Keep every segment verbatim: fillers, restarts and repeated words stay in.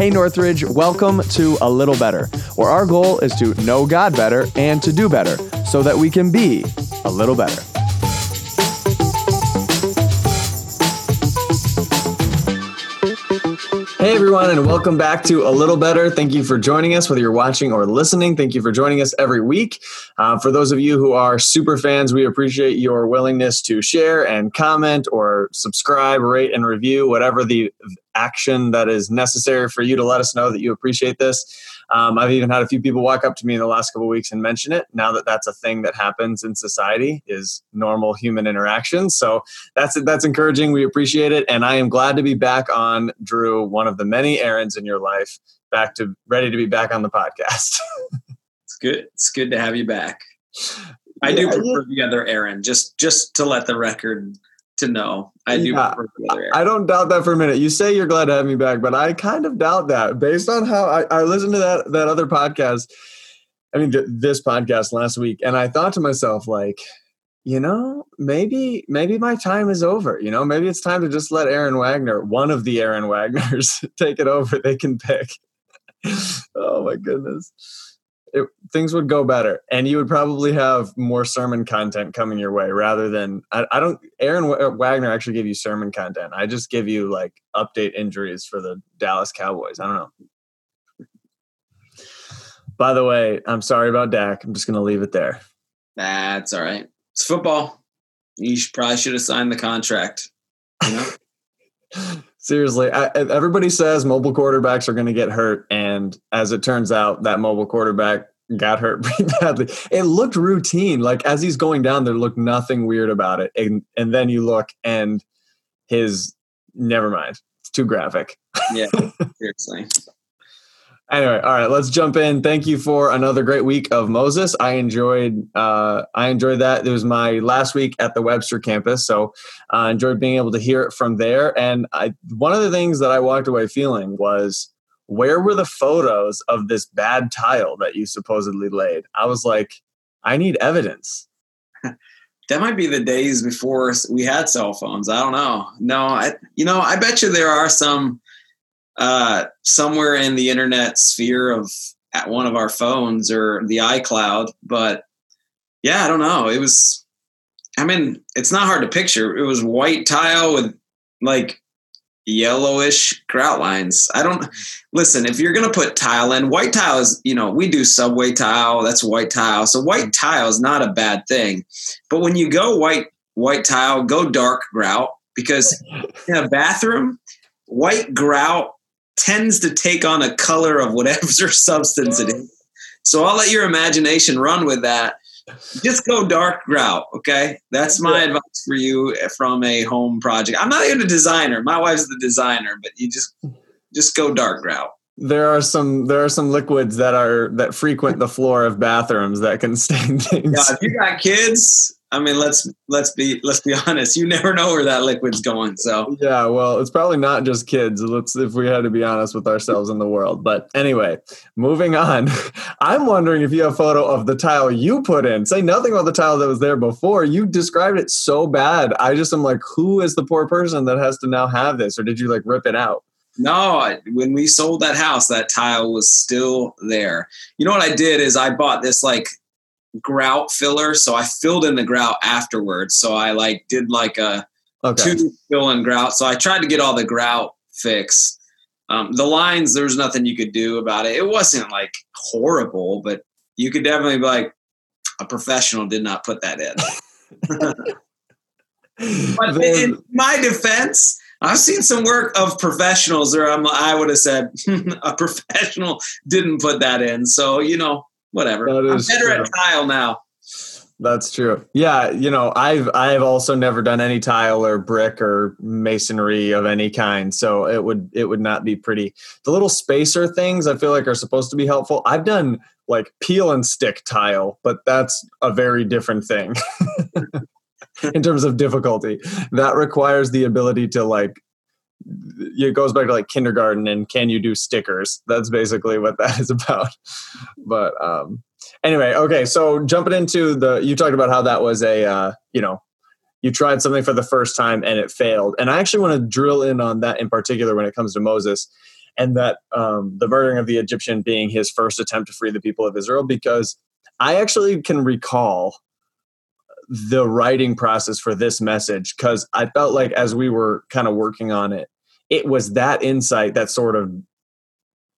Hey Northridge, welcome to A Little Better, where our goal is to know God better and to do better so that we can be a little better. Hey everyone, and welcome back to A Little Better. Thank you for joining us, whether you're watching or listening. Thank you for joining us every week. Uh, for those of you who are super fans, we appreciate your willingness to share and comment or subscribe, rate and review, whatever the action that is necessary for you to let us know that you appreciate this. Um, I've even had a few people walk up to me in the last couple of weeks and mention it. Now that that's a thing that happens in society, is normal human interaction. So that's that's encouraging. We appreciate it. And I am glad to be back on, Drew, one of the many errands in your life, back to ready to be back on the podcast. It's good. It's good to have you back. I yeah, do prefer yeah. the other Aaron, just just to let the record to know. I do yeah, prefer the other Aaron. I don't doubt that for a minute. You say you're glad to have me back, but I kind of doubt that based on how I, I listened to that, that other podcast. I mean, th- this podcast last week. And I thought to myself, like, you know, maybe maybe my time is over. You know, maybe it's time to just let Aaron Wagner, one of the Aaron Wagners, take it over. They can pick. Oh, my goodness. It, things would go better. And you would probably have more sermon content coming your way rather than, I, I don't, Aaron w- Wagner actually gave you sermon content. I just give you like update injuries for the Dallas Cowboys. I don't know. By the way, I'm sorry about Dak. I'm just going to leave it there. That's all right. It's football. You should, probably should have signed the contract. You know? Seriously, I, everybody says mobile quarterbacks are going to get hurt. And as it turns out, that mobile quarterback got hurt pretty badly. It looked routine. Like as he's going down, there looked nothing weird about it. And, and then you look and his, never mind. It's too graphic. Yeah, seriously. Anyway, all right, let's jump in. Thank you for another great week of Moses. I enjoyed uh, I enjoyed that. It was my last week at the Webster campus, so I uh, enjoyed being able to hear it from there. And I, one of the things that I walked away feeling was, where were the photos of this bad tile that you supposedly laid? I was like, I need evidence. That might be the days before we had cell phones. I don't know. No, I, you know, I bet you there are some... Uh, somewhere in the internet sphere of at one of our phones or the iCloud. But yeah, I don't know. It was, I mean, it's not hard to picture. It was white tile with like yellowish grout lines. I don't listen. If you're going to put tile in, white tile is, you know, we do subway tile. That's white tile. So white tile is not a bad thing, but when you go white, white tile, go dark grout, because in a bathroom, white grout tends to take on a color of whatever substance it is. So I'll let your imagination run with that. Just go dark grout, okay? That's my advice for you from a home project. I'm not even a designer. My wife's the designer, but you just just go dark grout. There are some there are some liquids that are that frequent the floor of bathrooms that can stain things. Now, if you got kids, I mean, let's let's be let's be honest. You never know where that liquid's going. So yeah, well, it's probably not just kids. Let's if we had to be honest with ourselves and the world. But anyway, moving on. I'm wondering if you have a photo of the tile you put in. Say nothing about the tile that was there before. You described it so bad. I just am like, who is the poor person that has to now have this? Or did you like rip it out? No, when we sold that house, that tile was still there. You know what I did is I bought this like grout filler, so I filled in the grout afterwards. So I like did like a okay. two fill in grout. So I tried to get all the grout fixed. Um, the lines, there was nothing you could do about it. It wasn't like horrible, but you could definitely be like, a professional did not put that in. But in my defense, I've seen some work of professionals, or I'm, I would have said a professional didn't put that in. So you know. Whatever. I'm better true. at tile now. That's true. Yeah, you know, I've I've also never done any tile or brick or masonry of any kind, so it would it would not be pretty. The little spacer things I feel like are supposed to be helpful. I've done like peel and stick tile, but that's a very different thing in terms of difficulty. That requires the ability to like. It goes back to like kindergarten and can you do stickers? That's basically what that is about. But um, anyway, okay. So jumping into the, you talked about how that was a, uh, you know, you tried something for the first time and it failed. And I actually want to drill in on that in particular when it comes to Moses. and that um, the murdering of the Egyptian being his first attempt to free the people of Israel, because I actually can recall the writing process for this message, because I felt like as we were kind of working on it, it was that insight that sort of,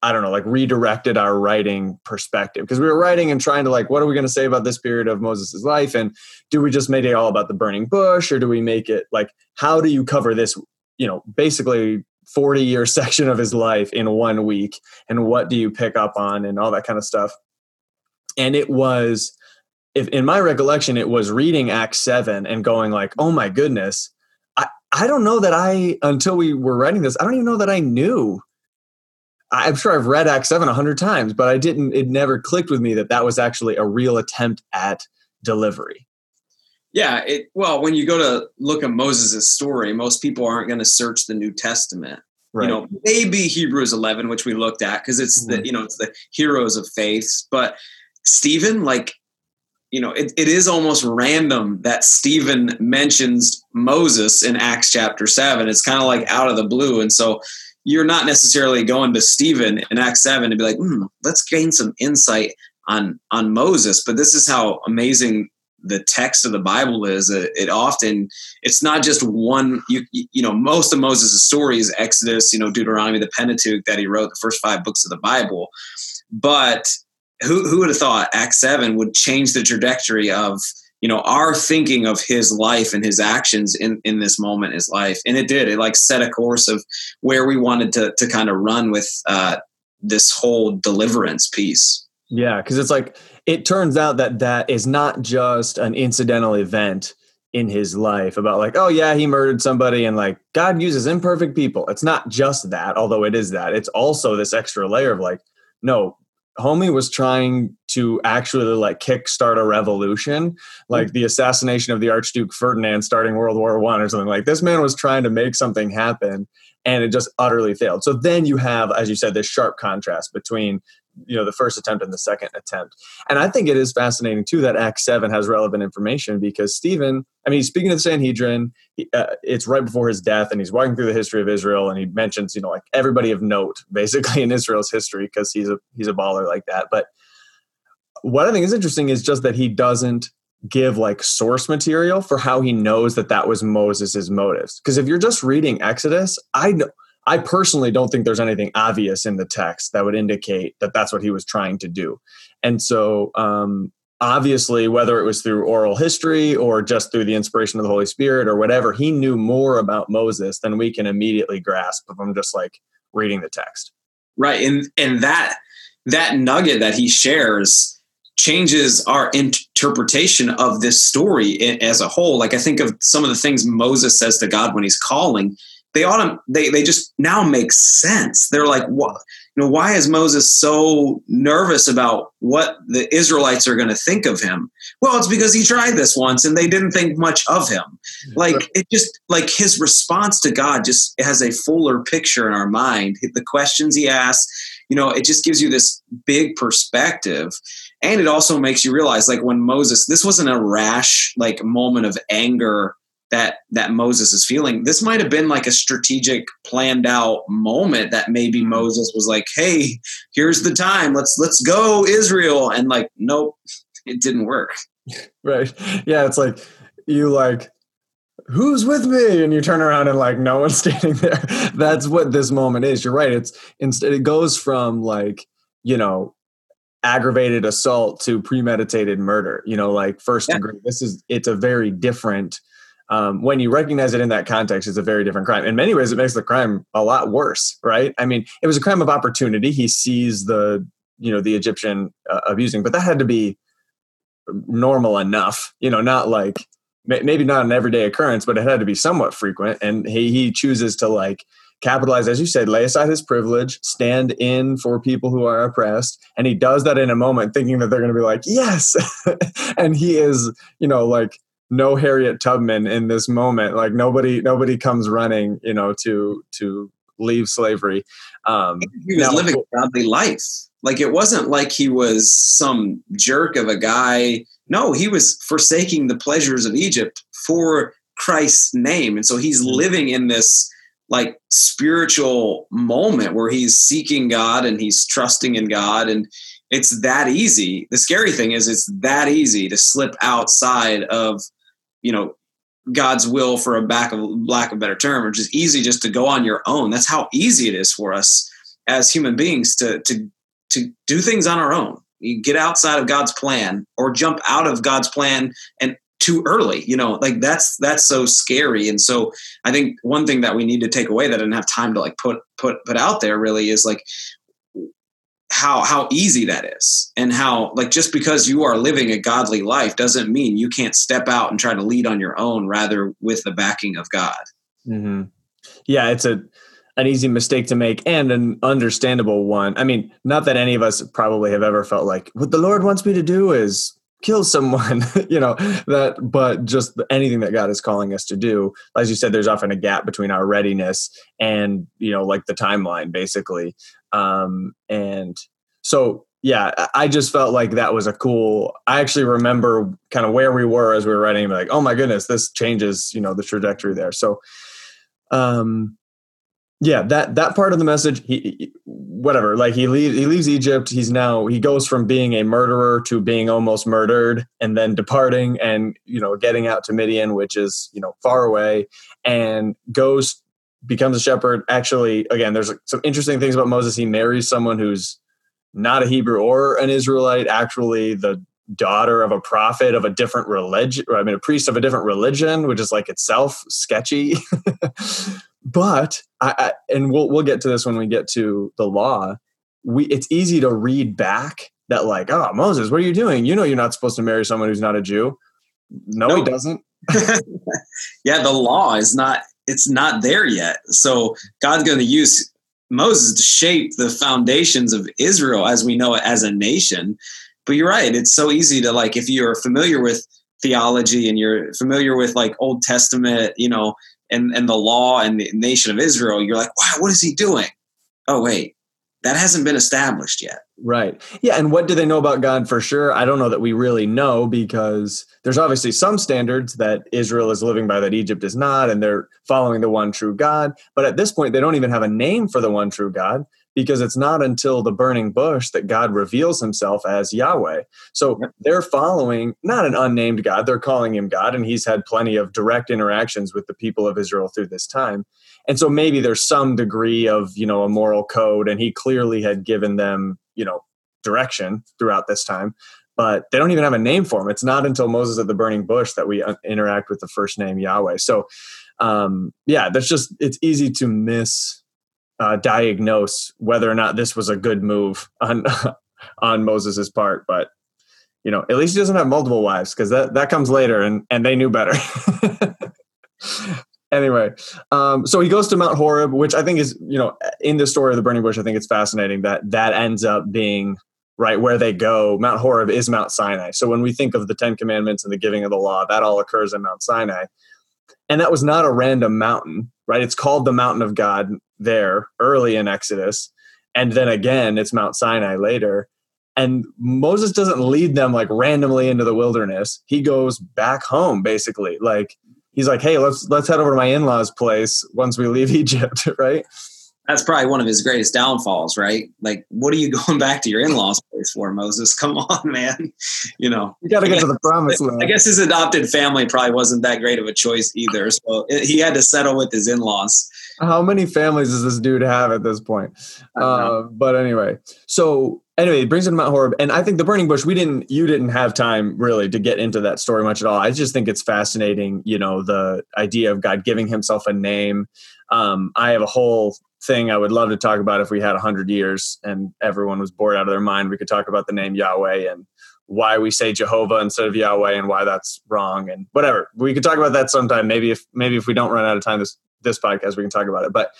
I don't know, like redirected our writing perspective, because we were writing and trying to like, what are we going to say about this period of Moses's life? And do we just make it all about the burning bush, or do we make it like, how do you cover this, you know, basically forty year section of his life in one week? And what do you pick up on and all that kind of stuff? And it was, if in my recollection, it was reading Acts seven and going like, oh my goodness, I, I don't know that I, until we were writing this, I don't even know that I knew. I'm sure I've read Acts seven a hundred times, but I didn't, it never clicked with me that that was actually a real attempt at delivery. Yeah. It, well, when you go to look at Moses' story, most people aren't going to search the New Testament, right. You know, maybe Hebrews eleven, which we looked at, cause it's mm-hmm. the, you know, it's the heroes of faith, but Stephen, like, you know, it, it is almost random that Stephen mentions Moses in Acts chapter seven. It's kind of like out of the blue. And so you're not necessarily going to Stephen in Acts seven and be like, hmm, let's gain some insight on, on Moses. But this is how amazing the text of the Bible is. It, it often, it's not just one, you, you know, most of Moses' stories, Exodus, you know, Deuteronomy, the Pentateuch that he wrote, the first five books of the Bible. But who, who would have thought Acts seven would change the trajectory of, you know, our thinking of his life and his actions in, in this moment in his life. And it did. It like set a course of where we wanted to to kind of run with uh, this whole deliverance piece. Yeah, because it's like, it turns out that that is not just an incidental event in his life about like, oh yeah, he murdered somebody and like God uses imperfect people. It's not just that, although it is that. It's also this extra layer of like, no, homie was trying to actually like kickstart a revolution, like mm-hmm. the assassination of the Archduke Ferdinand starting World War One or something like this. Man was trying to make something happen and it just utterly failed. So then you have, as you said, this sharp contrast between, you know, the first attempt and the second attempt. And I think it is fascinating too that Acts seven has relevant information because Stephen, I mean, speaking of the Sanhedrin, he, uh, it's right before his death and he's walking through the history of Israel and he mentions, you know, like everybody of note basically in Israel's history because he's a he's a baller like that. But what I think is interesting is just that he doesn't give like source material for how he knows that that was Moses's motives. Because if you're just reading Exodus, I know. I personally don't think there's anything obvious in the text that would indicate that that's what he was trying to do. And so um, obviously, whether it was through oral history or just through the inspiration of the Holy Spirit or whatever, he knew more about Moses than we can immediately grasp if I'm just like reading the text. Right. And and that that nugget that he shares changes our interpretation of this story as a whole. Like I think of some of the things Moses says to God when he's calling. They ought to, they, they just now make sense. They're like, what, you know, why is Moses so nervous about what the Israelites are going to think of him? Well, it's because he tried this once and they didn't think much of him. Like it just like his response to God just has a fuller picture in our mind. The questions he asks, you know, it just gives you this big perspective. And it also makes you realize like when Moses, this wasn't a rash, like moment of anger that that Moses is feeling. This might have been like a strategic planned out moment that maybe Moses was like, hey, here's the time. Let's let's go Israel. And like, nope, it didn't work. Right. Yeah. It's like you like, who's with me? And you turn around and like no one's standing there. That's what this moment is. You're right. It's instead it goes from like, you know, aggravated assault to premeditated murder, you know, like first yeah. degree. This is it's a very different Um, when you recognize it in that context, it's a very different crime. In many ways, it makes the crime a lot worse, right? I mean, it was a crime of opportunity. He sees the, you know, the Egyptian uh, abusing, but that had to be normal enough, you know, not like maybe not an everyday occurrence, but it had to be somewhat frequent. And he he chooses to like capitalize, as you said, lay aside his privilege, stand in for people who are oppressed. And he does that in a moment thinking that they're going to be like, yes. And he is, you know, like, no Harriet Tubman in this moment, like nobody, nobody comes running, you know, to, to leave slavery. Um, he was now, living a godly life. Like, it wasn't like he was some jerk of a guy. No, he was forsaking the pleasures of Egypt for Christ's name. And so he's living in this like spiritual moment where he's seeking God and he's trusting in God. And it's that easy. The scary thing is it's that easy to slip outside of, you know, God's will, for a back of lack of a better term, or just easy just to go on your own. That's how easy it is for us as human beings to, to, to do things on our own. You get outside of God's plan or jump out of God's plan and too early, you know, like that's, that's so scary. And so I think one thing that we need to take away that I didn't have time to like put, put, put out there really is like how, how easy that is, and how like, just because you are living a godly life doesn't mean you can't step out and try to lead on your own, rather with the backing of God. Mm-hmm. Yeah. It's a, an easy mistake to make and an understandable one. I mean, not that any of us probably have ever felt like what the Lord wants me to do is kill someone, you know, that, but just anything that God is calling us to do, as you said, there's often a gap between our readiness and, you know, like the timeline basically. Um, and so, yeah, I just felt like that was a cool, I actually remember kind of where we were as we were writing, like, oh my goodness, this changes, you know, the trajectory there. So, um, yeah, that, that part of the message, he, whatever, like he leaves, he leaves Egypt. He's now, he goes from being a murderer to being almost murdered, and then departing and, you know, getting out to Midian, which is, you know, far away, and goes, becomes a shepherd. Actually, again, there's some interesting things about Moses. He marries someone who's not a Hebrew or an Israelite, actually the daughter of a prophet of a different religion, or I mean, a priest of a different religion, which is like itself sketchy. But I, I and we'll we'll get to this when we get to the law. We it's easy to read back that like, oh, Moses, what are you doing? You know, you're not supposed to marry someone who's not a Jew. No, no. He doesn't. Yeah, the law is not it's not there yet. So God's going to use Moses to shape the foundations of Israel as we know it as a nation. But you're right; it's so easy to like if you're familiar with theology and you're familiar with like Old Testament, you know. And, and the law and the nation of Israel, you're like, wow, what is he doing? Oh, wait, that hasn't been established yet. Right. Yeah. And what do they know about God for sure? I don't know that we really know, because there's obviously some standards that Israel is living by that Egypt is not, and they're following the one true God. But at this point, they don't even have a name for the one true God, because it's not until the burning bush that God reveals himself as Yahweh. So they're following not an unnamed God, they're calling him God, and he's had plenty of direct interactions with the people of Israel through this time. And so maybe there's some degree of, you know, a moral code, and he clearly had given them, you know, direction throughout this time, but they don't even have a name for him. It's not until Moses at the burning bush that we interact with the first name Yahweh. So um, yeah, that's just, it's easy to miss Uh, diagnose whether or not this was a good move on on Moses's part, but you know, at least he doesn't have multiple wives, because that that comes later, and and they knew better. Anyway, um, so he goes to Mount Horeb, which I think is, you know, in the story of the burning bush, I think it's fascinating that that ends up being right where they go. Mount Horeb is Mount Sinai. So when we think of the Ten Commandments and the giving of the law, that all occurs in Mount Sinai, and that was not a random mountain, right? It's called the Mountain of God there early in Exodus, and then again it's Mount Sinai later. And Moses doesn't lead them like randomly into the wilderness. He goes back home basically. Like he's like, hey, let's let's head over to my in-laws' place once we leave Egypt, right? That's probably one of his greatest downfalls, right? Like, what are you going back to your in-laws' place for, Moses? Come on, man. You know, you got to get to the promised land. I guess his adopted family probably wasn't that great of a choice either. So he had to settle with his in-laws. How many families does this dude have at this point? Uh, but anyway, so anyway, it brings him to Mount Horeb. And I think the burning bush, we didn't, you didn't have time really to get into that story much at all. I just think it's fascinating, you know, the idea of God giving himself a name. Um, I have a whole thing I would love to talk about if we had a hundred years and everyone was bored out of their mind. We could talk about the name Yahweh and why we say Jehovah instead of Yahweh and why that's wrong and whatever. We could talk about that sometime. Maybe if maybe if we don't run out of time this this podcast, we can talk about it. But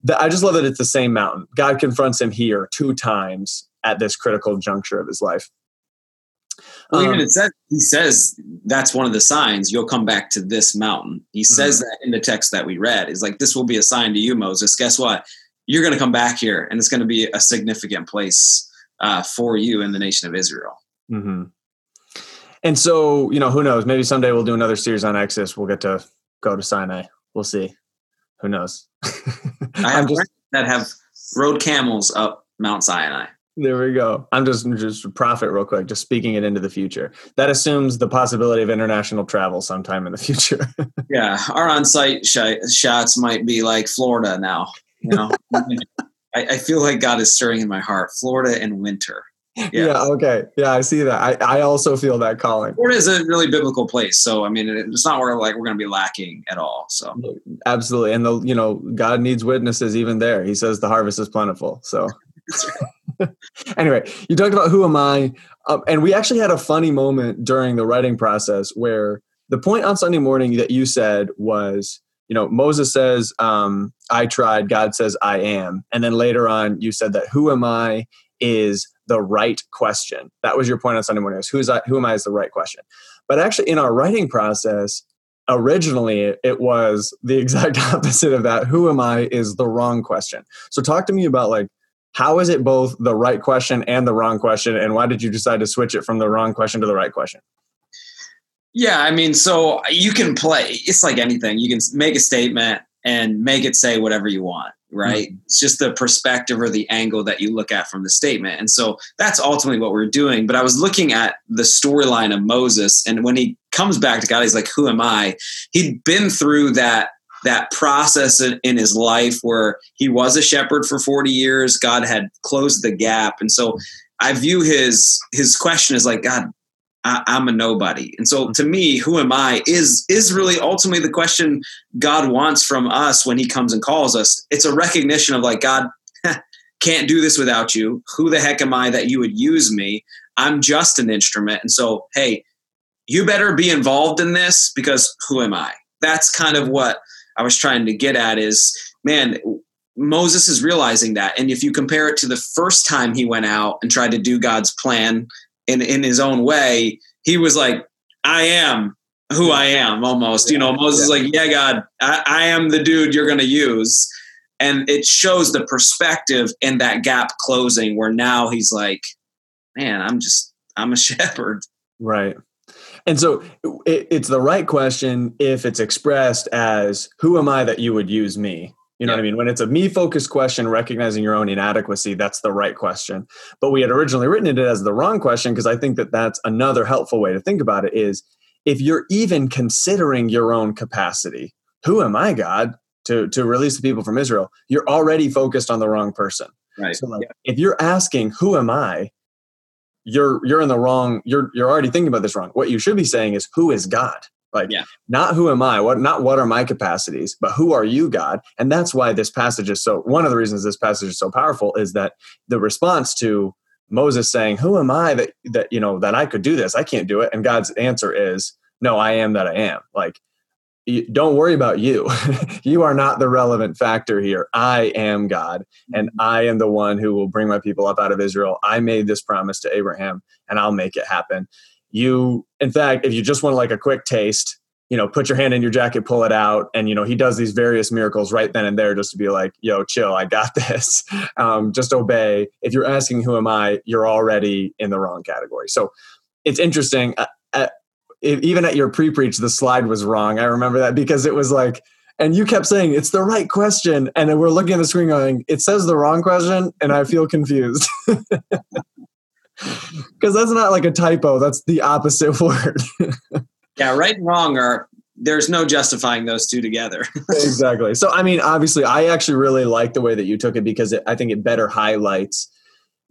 the, I just love that it's the same mountain. God confronts him here two times at this critical juncture of his life. Well, um, even it says, he says that's one of the signs, you'll come back to this mountain. He mm-hmm. says that in the text that we read. Is like, this will be a sign to you, Moses. Guess what? You're going to come back here, and it's going to be a significant place uh, for you in the nation of Israel. Mm-hmm. And so, you know, who knows? Maybe someday we'll do another series on Exodus. We'll get to go to Sinai. We'll see. who knows? I have just, that have rode camels up Mount Sinai. There we go. I'm just just a prophet real quick, just speaking it into the future. That assumes the possibility of international travel sometime in the future. Yeah, our on-site sh- shots might be like Florida now. You know, I, I feel like God is stirring in my heart. Florida and winter. Yeah. yeah, okay. Yeah, I see that. I, I also feel that calling. Florida is a really biblical place. So, I mean, it's not where like we're going to be lacking at all. So absolutely. And, the you know, God needs witnesses even there. He says the harvest is plentiful. So that's right. Anyway, you talked about who am I, um, and we actually had a funny moment during the writing process where the point on Sunday morning that you said was, you know, Moses says, um, I tried, God says, I am. And then later on, you said that who am I is the right question. That was your point on Sunday morning. It was, Who's I, who am I is the right question. But actually in our writing process, originally it was the exact opposite of that. Who am I is the wrong question. So talk to me about like, how is it both the right question and the wrong question? And why did you decide to switch it from the wrong question to the right question? Yeah, I mean, so you can play. It's like anything. You can make a statement and make it say whatever you want, right? Mm-hmm. It's just the perspective or the angle that you look at from the statement. And so that's ultimately what we're doing. But I was looking at the storyline of Moses. And when he comes back to God, he's like, who am I? He'd been through that that process in his life where he was a shepherd for forty years, God had closed the gap. And so I view his, his question as like, God, I, I'm a nobody. And so to me, who am I is, is really ultimately the question God wants from us when he comes and calls us. It's a recognition of like, God, can't do this without you. Who the heck am I that you would use me? I'm just an instrument. And so, hey, you better be involved in this because who am I? That's kind of what I was trying to get at is, man, Moses is realizing that. And if you compare it to the first time he went out and tried to do God's plan in, in his own way, he was like, I am who I am almost. You know, Moses is like, yeah, God, I, I am the dude you're going to use. And it shows the perspective in that gap closing where now he's like, man, I'm just, I'm a shepherd. Right. And so it, it's the right question if it's expressed as who am I that you would use me? You know yeah. what I mean? When it's a me focused question, recognizing your own inadequacy, that's the right question. But we had originally written it as the wrong question because I think that that's another helpful way to think about it is if you're even considering your own capacity, who am I, God, to, to release the people from Israel? You're already focused on the wrong person. Right. So like, yeah. if you're asking, who am I? You're you're in the wrong. You're you're already thinking about this wrong. What you should be saying is, who is God? Like, yeah. not who am I? What not what are my capacities? But who are you, God? And that's why this passage is so. One of the reasons this passage is so powerful is that the response to Moses saying, "Who am I that that you know that I could do this? I can't do it." And God's answer is, "No, I am that I am." Like, don't worry about you. You are not the relevant factor here. I am God, and I am the one who will bring my people up out of Israel. I made this promise to Abraham, and I'll make it happen. You, in fact, if you just want like a quick taste, you know, put your hand in your jacket, pull it out, and you know he does these various miracles right then and there, just to be like, "Yo, chill, I got this." Um, just obey. If you're asking, "Who am I?" you're already in the wrong category. So it's interesting. Uh, uh, Even at your pre-preach, the slide was wrong. I remember that because it was like, and you kept saying, it's the right question. And we're looking at the screen going, it says the wrong question. And I feel confused. Because that's not like a typo. That's the opposite word. Yeah, right and wrong are, there's no justifying those two together. Exactly. So, I mean, obviously, I actually really like the way that you took it because it, I think it better highlights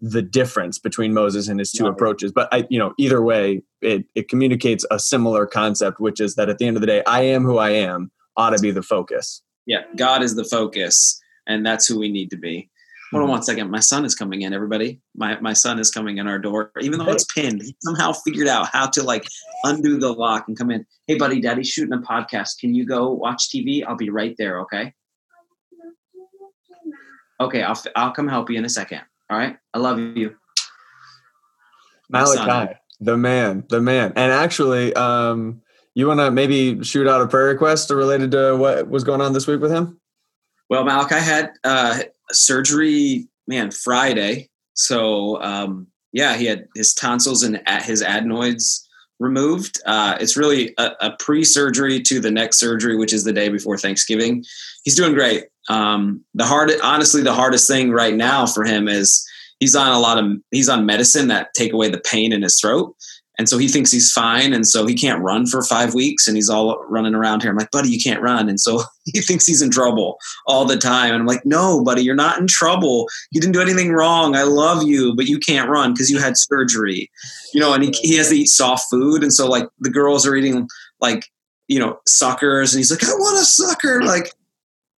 the difference between Moses and his two yeah. approaches. But I, you know, either way, it, it communicates a similar concept, which is that at the end of the day, I am who I am ought to be the focus. Yeah. God is the focus and that's who we need to be. Hold on one second. My son is coming in, everybody. My my son is coming in our door, even though it's pinned. He somehow figured out how to like undo the lock and come in. Hey buddy, daddy's shooting a podcast. Can you go watch T V? I'll be right there. Okay. Okay. I'll, I'll come help you in a second. All right. I love you. Malachi, the man, the man. And actually, um, you want to maybe shoot out a prayer request related to what was going on this week with him? Well, Malachi had uh, surgery, man, Friday. So, um, yeah, he had his tonsils and his adenoids removed. Uh, it's really a, a pre-surgery to the next surgery, which is the day before Thanksgiving. He's doing great. Um, the hard, honestly, the hardest thing right now for him is he's on a lot of, he's on medicine that take away the pain in his throat. And so he thinks he's fine. And so he can't run for five weeks and he's all running around here. I'm like, buddy, you can't run. And so he thinks he's in trouble all the time. And I'm like, no, buddy, you're not in trouble. You didn't do anything wrong. I love you, but you can't run because you had surgery, you know, and he, he has to eat soft food. And so like the girls are eating like, you know, suckers. And he's like, I want a sucker. Like,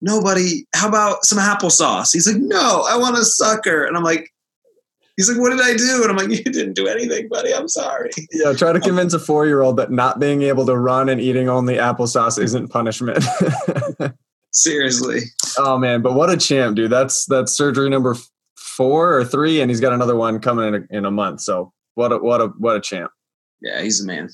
no, buddy, how about some applesauce? He's like, no, I want a sucker. And I'm like, he's like, what did I do? And I'm like, you didn't do anything, buddy. I'm sorry. Yeah, try to convince a four-year-old that not being able to run and eating only applesauce isn't punishment. Seriously. Oh, man. But what a champ, dude. That's that's surgery number four or three, and he's got another one coming in a, in a month. So what a, what a, what a champ. Yeah, he's a man.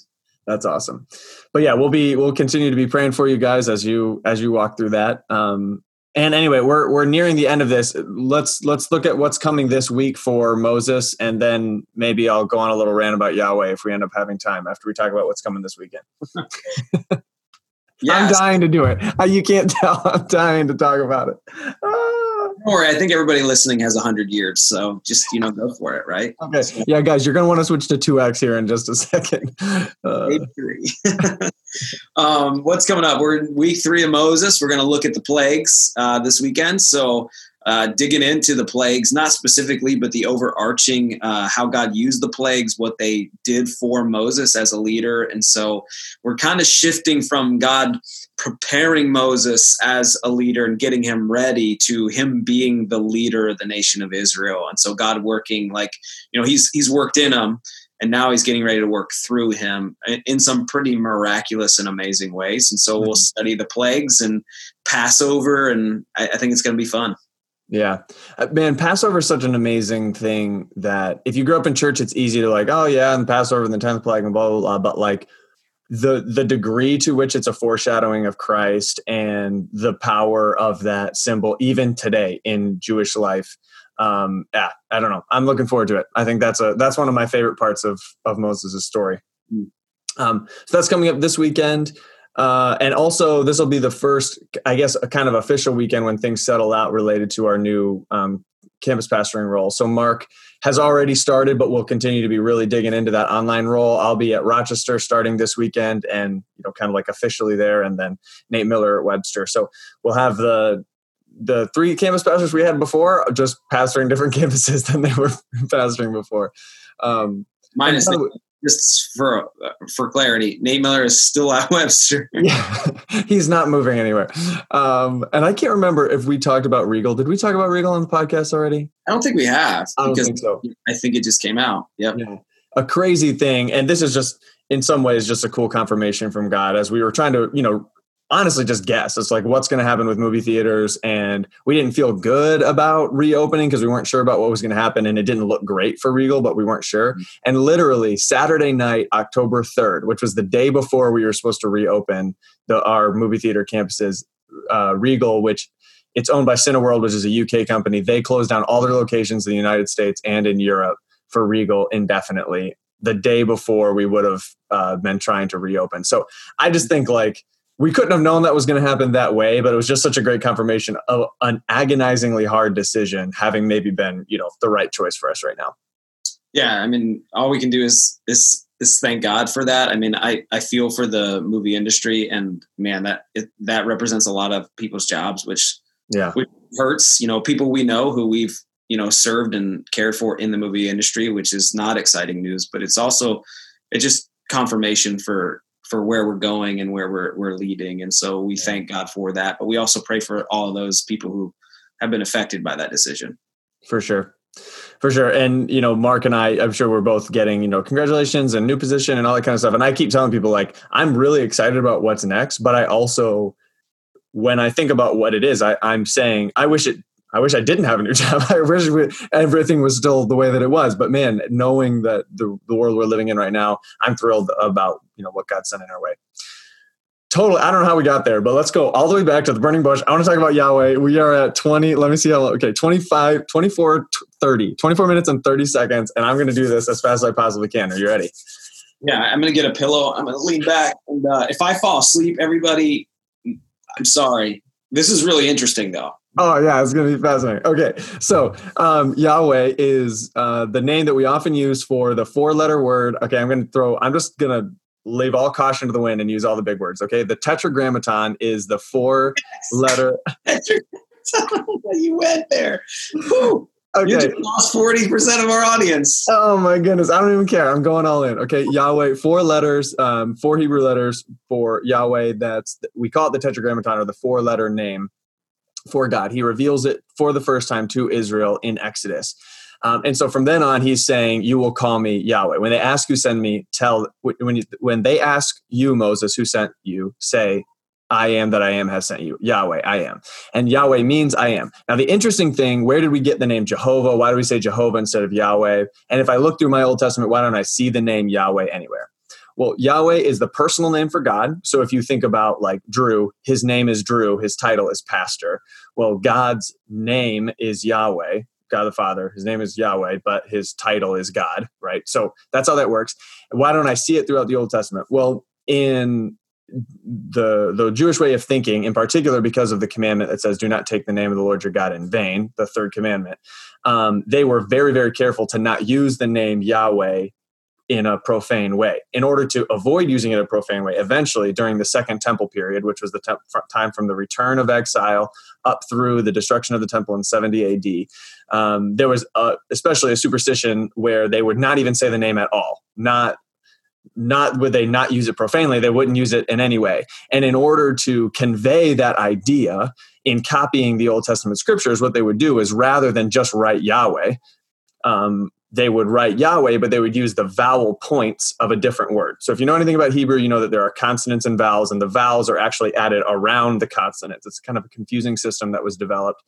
That's awesome. But yeah, we'll be we'll continue to be praying for you guys as you as you walk through that. Um And anyway, we're we're nearing the end of this. Let's let's look at what's coming this week for Moses, and then maybe I'll go on a little rant about Yahweh if we end up having time after we talk about what's coming this weekend. Yes. I'm dying to do it. You can't tell. I'm dying to talk about it. Ah. Don't worry, I think everybody listening has one hundred years, so just, you know, go for it, right? Okay. Yeah, guys, you're going to want to switch to two X here in just a second. Uh, Um, what's coming up? We're in week three of Moses. We're going to look at the plagues uh, this weekend. So uh, digging into the plagues, not specifically, but the overarching, uh, how God used the plagues, what they did for Moses as a leader. And so we're kind of shifting from God preparing Moses as a leader and getting him ready to him being the leader of the nation of Israel. And so God working like, you know, he's, he's worked in him. And now he's getting ready to work through him in some pretty miraculous and amazing ways. And so we'll study the plagues and Passover, and I, I think it's going to be fun. Yeah, man, Passover is such an amazing thing that if you grew up in church, it's easy to like, oh yeah, and Passover and the tenth plague and blah, blah, blah. But like the, the degree to which it's a foreshadowing of Christ and the power of that symbol, even today in Jewish life, Um, yeah, I don't know. I'm looking forward to it. I think that's a, that's one of my favorite parts of, of Moses' story. Um, so that's coming up this weekend. Uh, and also this will be the first, I guess, a kind of official weekend when things settle out related to our new, um, campus pastoring role. So Mark has already started, but we'll continue to be really digging into that online role. I'll be at Rochester starting this weekend and, you know, kind of like officially there, and then Nate Miller at Webster. So we'll have the, the three campus pastors we had before just pastoring different campuses than they were pastoring before. Um, Minus Nate, just for, for clarity, Nate Miller is still at Webster. Yeah, he's not moving anywhere. Um, and I can't remember if we talked about Regal. Did we talk about Regal on the podcast already? I don't think we have. I don't think so. I think it just came out. Yep. Yeah. A crazy thing. And this is just, in some ways, just a cool confirmation from God as we were trying to, you know, honestly just guess. It's like, what's going to happen with movie theaters? And we didn't feel good about reopening because we weren't sure about what was going to happen. And it didn't look great for Regal, but we weren't sure. Mm-hmm. And literally Saturday night, October third, which was the day before we were supposed to reopen the, our movie theater campuses, uh, Regal, which it's owned by Cineworld, which is a U K company. They closed down all their locations in the United States and in Europe for Regal indefinitely the day before we would have uh, been trying to reopen. So I just think like, we couldn't have known that was going to happen that way, but it was just such a great confirmation of an agonizingly hard decision having maybe been, you know, the right choice for us right now. Yeah. I mean, all we can do is, is, is thank God for that. I mean, I, I feel for the movie industry, and man, that, it, that represents a lot of people's jobs, which, yeah. which hurts, you know, people we know who we've, you know, served and cared for in the movie industry, which is not exciting news, but it's also, it just confirmation for, for where we're going and where we're, we're leading. And so we thank God for that, but we also pray for all of those people who have been affected by that decision. For sure. For sure. And, you know, Mark and I, I'm sure we're both getting, you know, congratulations and new position and all that kind of stuff. And I keep telling people like, I'm really excited about what's next, but I also, when I think about what it is, I, I'm saying, I wish it, I wish I didn't have a new job. I wish we, everything was still the way that it was. But man, knowing that the, the world we're living in right now, I'm thrilled about, you know, what God's sending our way. Totally. I don't know how we got there, but let's go all the way back to the burning bush. I want to talk about Yahweh. We are at twenty. Let me see how long. Okay. twenty-five, twenty-four, thirty, twenty-four minutes and thirty seconds. And I'm going to do this as fast as I possibly can. Are you ready? Yeah, I'm going to get a pillow. I'm going to lean back. And uh, if I fall asleep, everybody, I'm sorry. This is really interesting, though. Oh, yeah, it's going to be fascinating. Okay, so um, Yahweh is uh, the name that we often use for the four-letter word. Okay, I'm going to throw, I'm just going to leave all caution to the wind and use all the big words, okay? The Tetragrammaton is the four-letter. Yes. You went there. Whew. Okay. You just lost forty percent of our audience. Oh, my goodness. I don't even care. I'm going all in. Okay, Yahweh, four letters, um, four Hebrew letters for Yahweh. That's we call it the Tetragrammaton, or the four-letter name for God. He reveals it for the first time to Israel in Exodus. Um, and so from then on, he's saying, you will call me Yahweh. When they ask who sent me, tell when you, when they ask you, Moses, who sent you, say, I am that I am has sent you. Yahweh, I am. And Yahweh means I am. Now, the interesting thing, where did we get the name Jehovah? Why do we say Jehovah instead of Yahweh? And if I look through my Old Testament, why don't I see the name Yahweh anywhere? Well, Yahweh is the personal name for God. So if you think about like Drew, his name is Drew. His title is pastor. Well, God's name is Yahweh. God the Father, his name is Yahweh, but his title is God, right? So that's how that works. Why don't I see it throughout the Old Testament? Well, in the the Jewish way of thinking, in particular because of the commandment that says, do not take the name of the Lord your God in vain, the third commandment, um, they were very, very careful to not use the name Yahweh in a profane way. In order to avoid using it in a profane way, eventually during the Second Temple period, which was the temp- time from the return of exile up through the destruction of the temple in seventy A D, um, there was a, especially a superstition where they would not even say the name at all. Not not would they not use it profanely, they wouldn't use it in any way. And in order to convey that idea in copying the Old Testament scriptures, what they would do is rather than just write Yahweh, um, they would write Yahweh, but they would use the vowel points of a different word. So if you know anything about Hebrew, you know that there are consonants and vowels, and the vowels are actually added around the consonants. It's kind of a confusing system that was developed.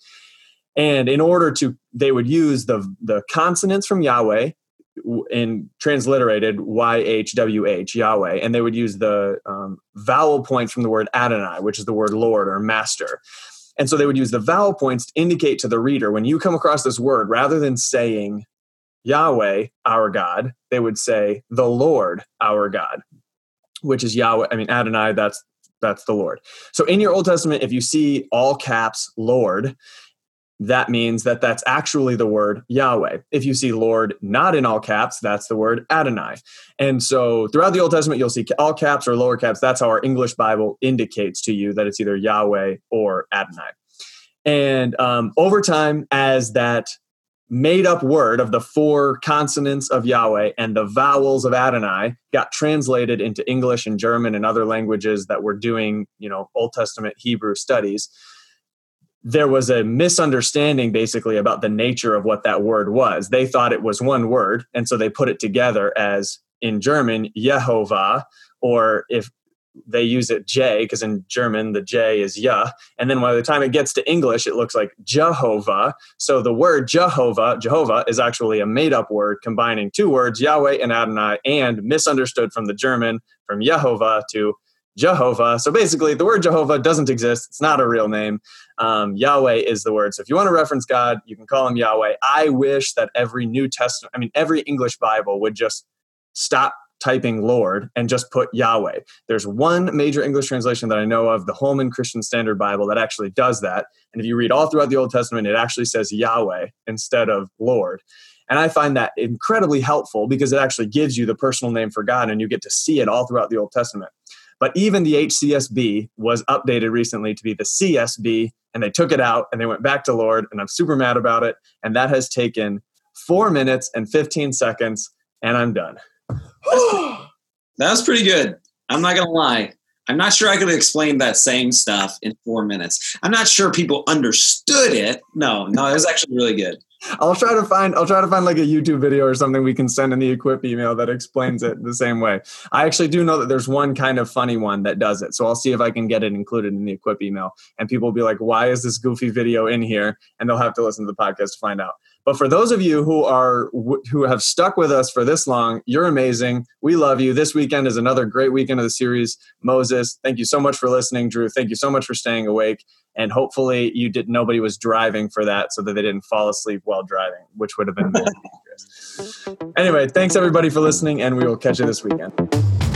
And in order to, they would use the, the consonants from Yahweh, in transliterated Y H W H, Yahweh, and they would use the um, vowel point from the word Adonai, which is the word Lord or master. And so they would use the vowel points to indicate to the reader, when you come across this word, rather than saying Yahweh, our God, they would say the Lord, our God, which is Yahweh. I mean, Adonai, that's that's the Lord. So in your Old Testament, if you see all caps Lord, that means that that's actually the word Yahweh. If you see Lord not in all caps, that's the word Adonai. And so throughout the Old Testament, you'll see all caps or lower caps. That's how our English Bible indicates to you that it's either Yahweh or Adonai. And um, over time, as that made up word of the four consonants of Yahweh and the vowels of Adonai got translated into English and German and other languages that were doing, you know, Old Testament Hebrew studies, there was a misunderstanding basically about the nature of what that word was. They thought it was one word. And so they put it together as in German, Jehovah, or if they use it J, because in German, the J is Yah. And then by the time it gets to English, it looks like Jehovah. So the word Jehovah, Jehovah is actually a made-up word combining two words, Yahweh and Adonai, and misunderstood from the German, from Jehovah to Jehovah. So basically, the word Jehovah doesn't exist. It's not a real name. Um, Yahweh is the word. So if you want to reference God, you can call him Yahweh. I wish that every New Testament, I mean, every English Bible would just stop typing Lord and just put Yahweh. There's one major English translation that I know of, the Holman Christian Standard Bible, that actually does that. And if you read all throughout the Old Testament, it actually says Yahweh instead of Lord. And I find that incredibly helpful because it actually gives you the personal name for God and you get to see it all throughout the Old Testament. But even the H C S B was updated recently to be the C S B, and they took it out and they went back to Lord, and I'm super mad about it. And that has taken four minutes and fifteen seconds, and I'm done. That was pretty good. I'm not going to lie. I'm not sure I could explain that same stuff in four minutes. I'm not sure people understood it. No, no, it was actually really good. I'll try to find, I'll try to find like a YouTube video or something we can send in the Equip email that explains it the same way. I actually do know that there's one kind of funny one that does it. So I'll see if I can get it included in the Equip email, and people will be like, why is this goofy video in here? And they'll have to listen to the podcast to find out. But for those of you who are who have stuck with us for this long, you're amazing. We love you. This weekend is another great weekend of the series. Moses, thank you so much for listening. Drew, thank you so much for staying awake. And hopefully you didn't. Nobody was driving for that, so that they didn't fall asleep while driving, which would have been more dangerous. Anyway, thanks everybody for listening, and we will catch you this weekend.